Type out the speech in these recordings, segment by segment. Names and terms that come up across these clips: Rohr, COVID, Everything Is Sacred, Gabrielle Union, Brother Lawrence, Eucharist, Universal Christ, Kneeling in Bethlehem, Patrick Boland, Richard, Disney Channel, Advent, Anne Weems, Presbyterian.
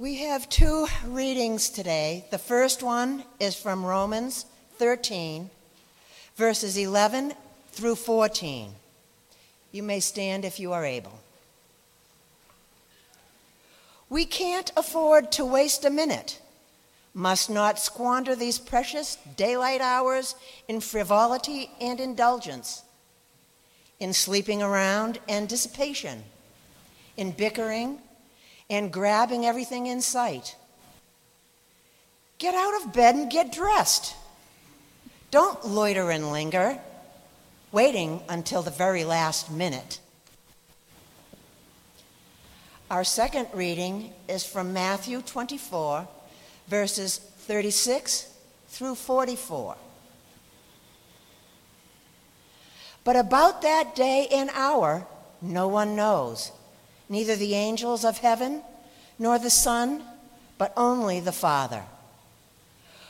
We have two readings today. The first one is from Romans 13, verses 11 through 14. You may stand if you are able. We can't afford to waste a minute, must not squander these precious daylight hours in frivolity and indulgence, in sleeping around and dissipation, in bickering and grabbing everything in sight. Get out of bed and get dressed. Don't loiter and linger, waiting until the very last minute. Our second reading is from Matthew 24, verses 36 through 44. But about that day and hour, no one knows, neither the angels of heaven nor the Son, but only the Father.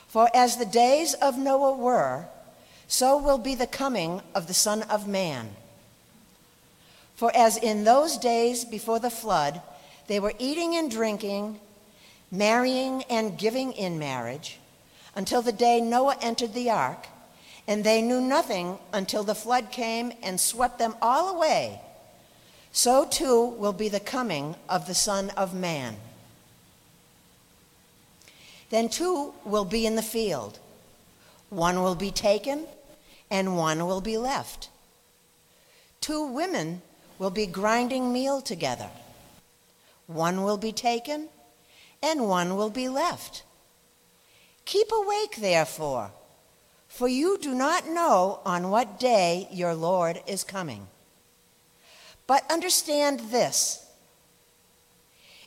For as the days of Noah were, so will be the coming of the Son of Man. For as in those days before the flood, they were eating and drinking, marrying and giving in marriage, until the day Noah entered the ark, and they knew nothing until the flood came and swept them all away. So too will be the coming of the Son of Man. Then two will be in the field. One will be taken, and one will be left. Two women will be grinding meal together. One will be taken, and one will be left. Keep awake, therefore, for you do not know on what day your Lord is coming. But understand this: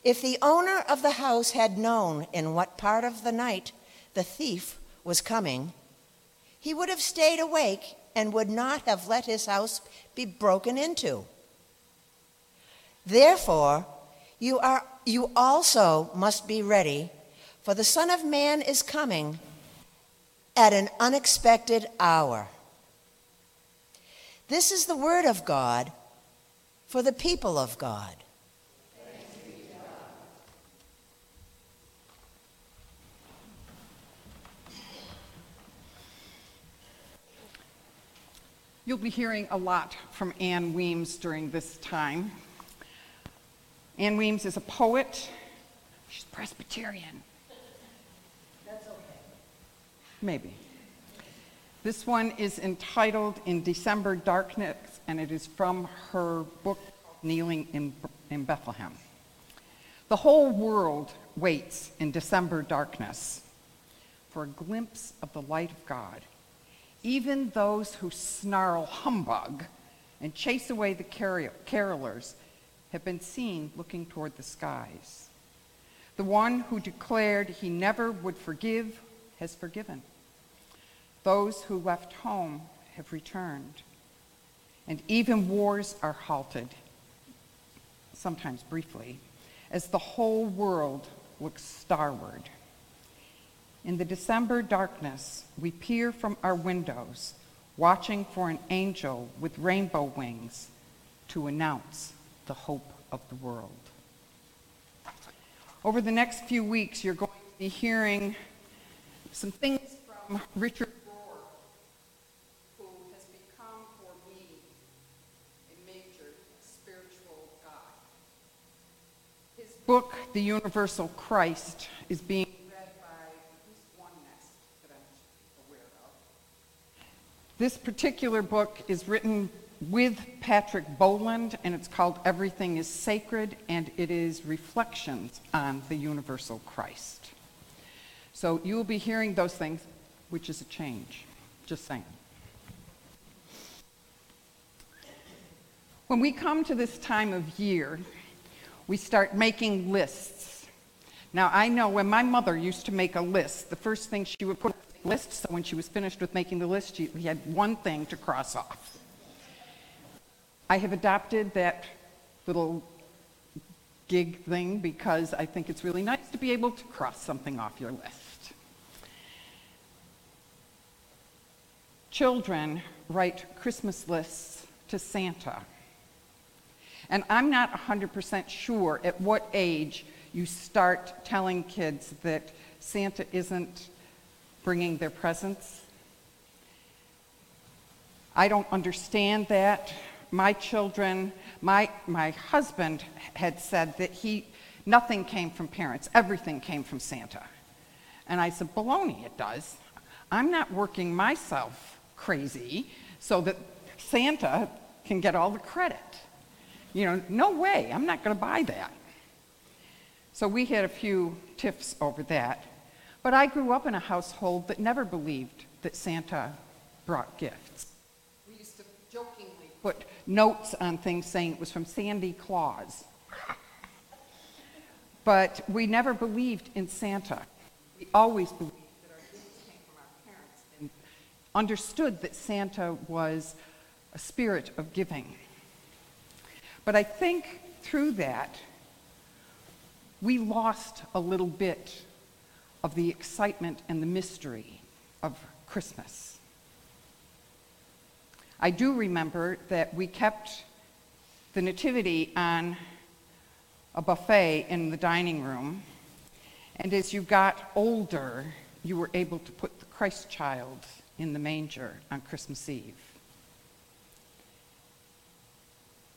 if the owner of the house had known in what part of the night the thief was coming, he would have stayed awake and would not have let his house be broken into. Therefore, you also must be ready, for the Son of Man is coming at an unexpected hour. This is the word of God for the people of God. Thanks be to God. You'll be hearing a lot from Anne Weems during this time. Anne Weems is a poet. She's Presbyterian. That's okay. Maybe. This one is entitled In December Darkness, and it is from her book, Kneeling in Bethlehem. The whole world waits in December darkness for a glimpse of the light of God. Even those who snarl humbug and chase away the carolers have been seen looking toward the skies. The one who declared he never would forgive has forgiven. Those who left home have returned. And even wars are halted, sometimes briefly, as the whole world looks starward. In the December darkness, we peer from our windows, watching for an angel with rainbow wings to announce the hope of the world. Over the next few weeks, you're going to be hearing some things from Richard, book, The Universal Christ, is being read by this one nest that I'm aware of. This particular book is written with Patrick Boland, and it's called Everything Is Sacred, and it is reflections on the Universal Christ. So you'll be hearing those things, which is a change, just saying. When we come to this time of year, we start making lists. Now, I know when my mother used to make a list, the first thing she would put on the list, so when she was finished with making the list, she had one thing to cross off. I have adopted that little gig thing because I think it's really nice to be able to cross something off your list. Children write Christmas lists to Santa. And I'm not 100% sure at what age you start telling kids that Santa isn't bringing their presents. I don't understand that. My children, my husband had said that nothing came from parents, everything came from Santa. And I said, baloney, it does. I'm not working myself crazy so that Santa can get all the credit. You know, no way, I'm not gonna buy that. So we had a few tiffs over that. But I grew up in a household that never believed that Santa brought gifts. We used to jokingly put notes on things saying it was from Sandy Claus. But we never believed in Santa. We always believed that our gifts came from our parents and understood that Santa was a spirit of giving. But I think through that, we lost a little bit of the excitement and the mystery of Christmas. I do remember that we kept the nativity on a buffet in the dining room, and as you got older, you were able to put the Christ child in the manger on Christmas Eve.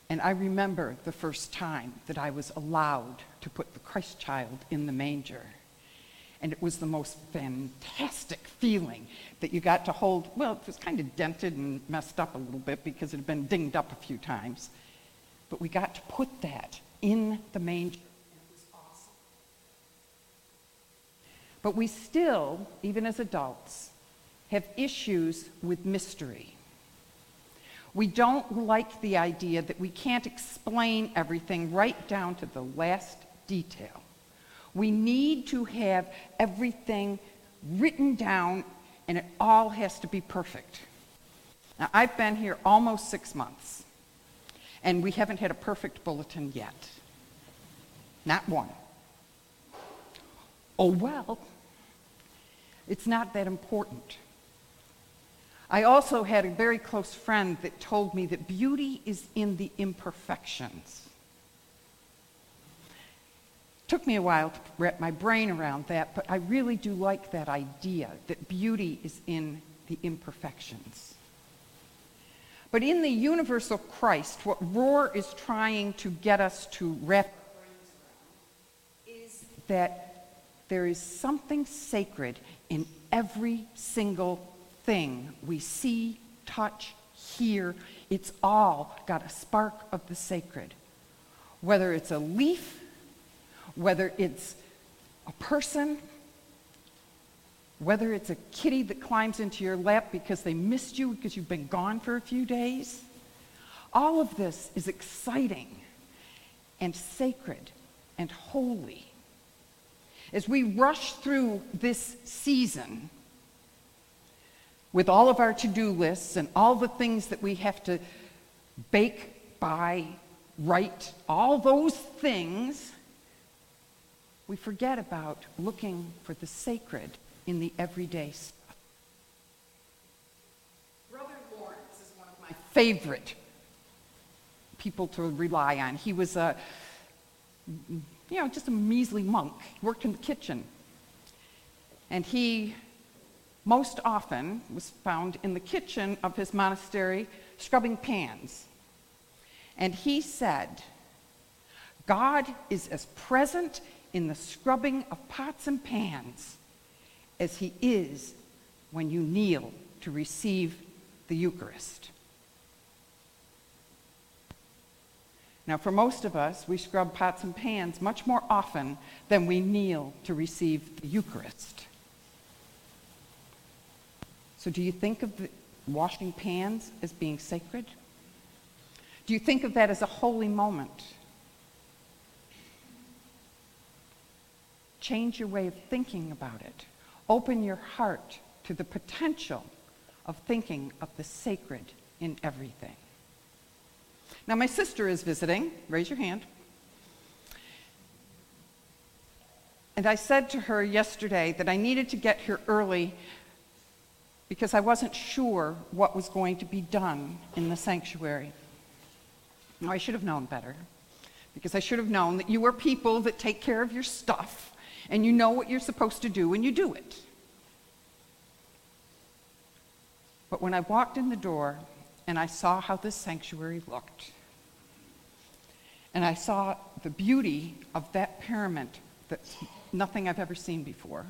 And I remember the first time that I was allowed to put the Christ child in the manger. And it was the most fantastic feeling that you got to hold. Well, it was kind of dented and messed up a little bit because it had been dinged up a few times. But we got to put that in the manger. It was awesome. But we still, even as adults, have issues with mystery. We don't like the idea that we can't explain everything right down to the last detail. We need to have everything written down, and it all has to be perfect. Now, I've been here almost 6 months, and we haven't had a perfect bulletin yet. Not one. Oh, well, it's not that important. I also had a very close friend that told me that beauty is in the imperfections. Took me a while to wrap my brain around that, but I really do like that idea that beauty is in the imperfections. But in the Universal Christ, what Rohr is trying to get us to wrap our brains around is that there is something sacred in every single thing we see, touch, hear. It's all got a spark of the sacred. Whether it's a leaf, whether it's a person, whether it's a kitty that climbs into your lap because they missed you because you've been gone for a few days. All of this is exciting and sacred and holy. As we rush through this season, with all of our to-do lists and all the things that we have to bake, buy, write, all those things, we forget about looking for the sacred in the everyday stuff. Brother Lawrence is one of my favorite people to rely on. He was just a measly monk. He worked in the kitchen, and he most often was found in the kitchen of his monastery scrubbing pans. And he said, God is as present in the scrubbing of pots and pans as he is when you kneel to receive the Eucharist. Now, for most of us, we scrub pots and pans much more often than we kneel to receive the Eucharist. So do you think of the washing pans as being sacred? Do you think of that as a holy moment? Change your way of thinking about it. Open your heart to the potential of thinking of the sacred in everything. Now, my sister is visiting. Raise your hand. And I said to her yesterday that I needed to get here early because I wasn't sure what was going to be done in the sanctuary. Now, I should have known better, because I should have known that you are people that take care of your stuff and you know what you're supposed to do and you do it. But when I walked in the door and I saw how this sanctuary looked, and I saw the beauty of that pyramid that's nothing I've ever seen before,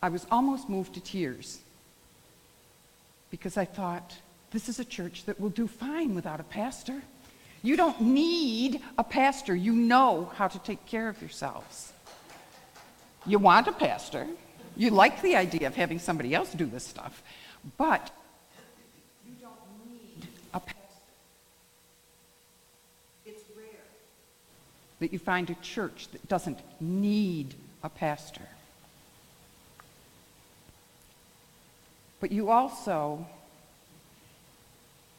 I was almost moved to tears, because I thought, this is a church that will do fine without a pastor. You don't need a pastor. You know how to take care of yourselves. You want a pastor. You like the idea of having somebody else do this stuff, but you don't need a pastor. It's rare that you find a church that doesn't need a pastor. But you also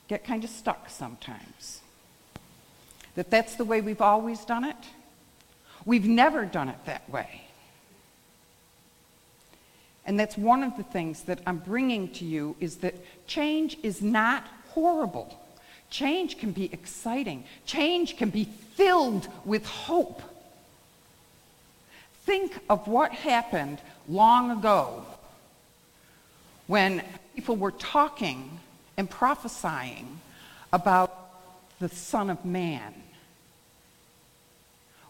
get kind of stuck sometimes. That's the way we've always done it. We've never done it that way. And that's one of the things that I'm bringing to you, is that change is not horrible. Change can be exciting. Change can be filled with hope. Think of what happened long ago, when people were talking and prophesying about the Son of Man,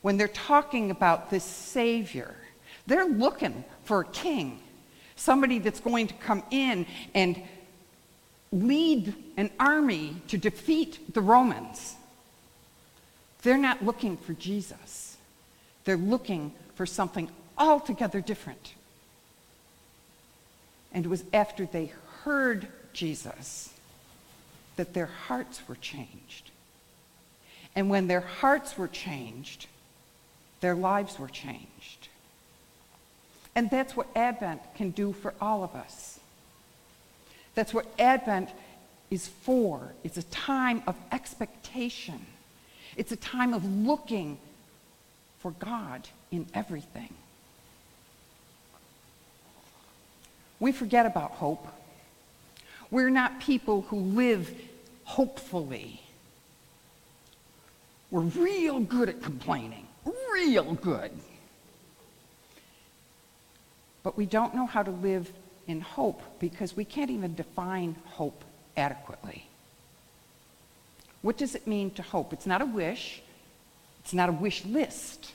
when they're talking about this Savior, they're looking for a king, somebody that's going to come in and lead an army to defeat the Romans. They're not looking for Jesus. They're looking for something altogether different. And it was after they heard Jesus that their hearts were changed. And when their hearts were changed, their lives were changed. And that's what Advent can do for all of us. That's what Advent is for. It's a time of expectation. It's a time of looking for God in everything. We forget about hope. We're not people who live hopefully. We're real good at complaining, real good. But we don't know how to live in hope, because we can't even define hope adequately. What does it mean to hope? It's not a wish. It's not a wish list.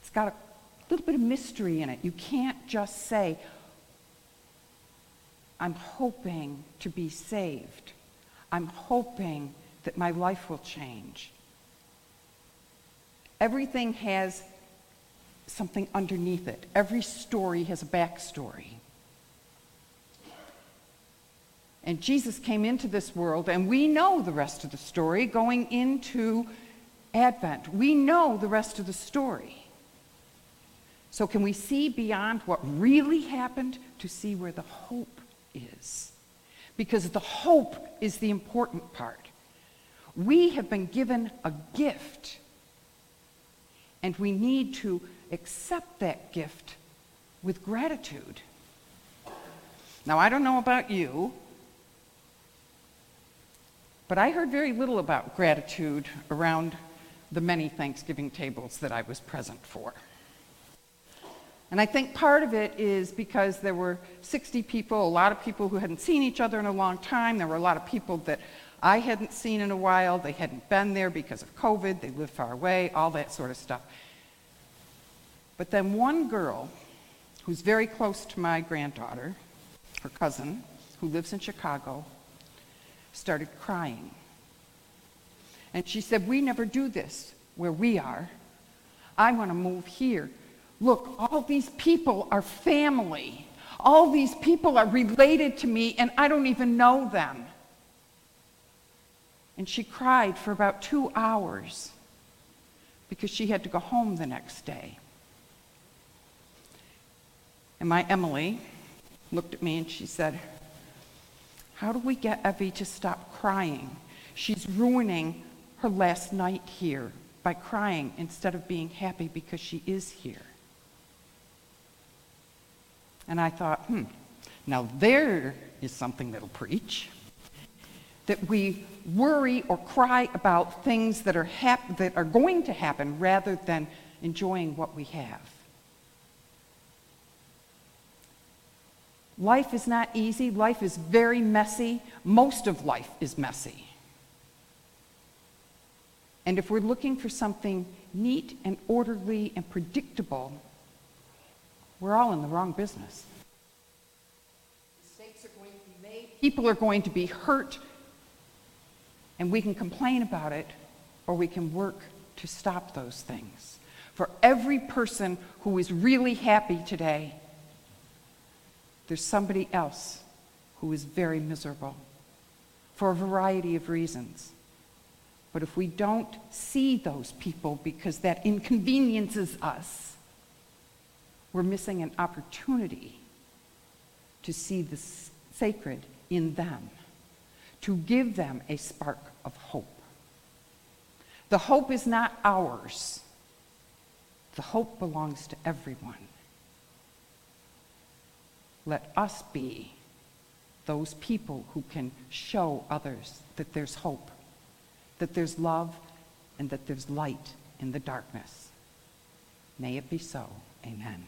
It's got a little bit of mystery in it. You can't just say, I'm hoping to be saved. I'm hoping that my life will change. Everything has something underneath it. Every story has a backstory. And Jesus came into this world, and we know the rest of the story going into Advent. We know the rest of the story. So can we see beyond what really happened to see where the hope is? Because the hope is the important part. We have been given a gift, and we need to accept that gift with gratitude. Now, I don't know about you, but I heard very little about gratitude around the many Thanksgiving tables that I was present for. And I think part of it is because there were 60 people, a lot of people who hadn't seen each other in a long time. There were a lot of people that I hadn't seen in a while. They hadn't been there because of COVID. They lived far away, all that sort of stuff. But then one girl who's very close to my granddaughter, her cousin, who lives in Chicago, started crying. And she said, we never do this where we are. I want to move here. Look, all these people are family. All these people are related to me, and I don't even know them. And she cried for about 2 hours because she had to go home the next day. And my Emily looked at me and she said, how do we get Evie to stop crying? She's ruining her last night here by crying instead of being happy because she is here. And I thought, now there is something that'll preach. that we worry or cry about things that that are going to happen rather than enjoying what we have. Life is not easy. Life is very messy. Most of life is messy. And if we're looking for something neat and orderly and predictable, we're all in the wrong business. Mistakes are going to be made. People are going to be hurt. And we can complain about it, or we can work to stop those things. For every person who is really happy today, there's somebody else who is very miserable for a variety of reasons. But if we don't see those people because that inconveniences us, we're missing an opportunity to see the sacred in them, to give them a spark of hope. The hope is not ours. The hope belongs to everyone. Let us be those people who can show others that there's hope, that there's love, and that there's light in the darkness. May it be so. Amen.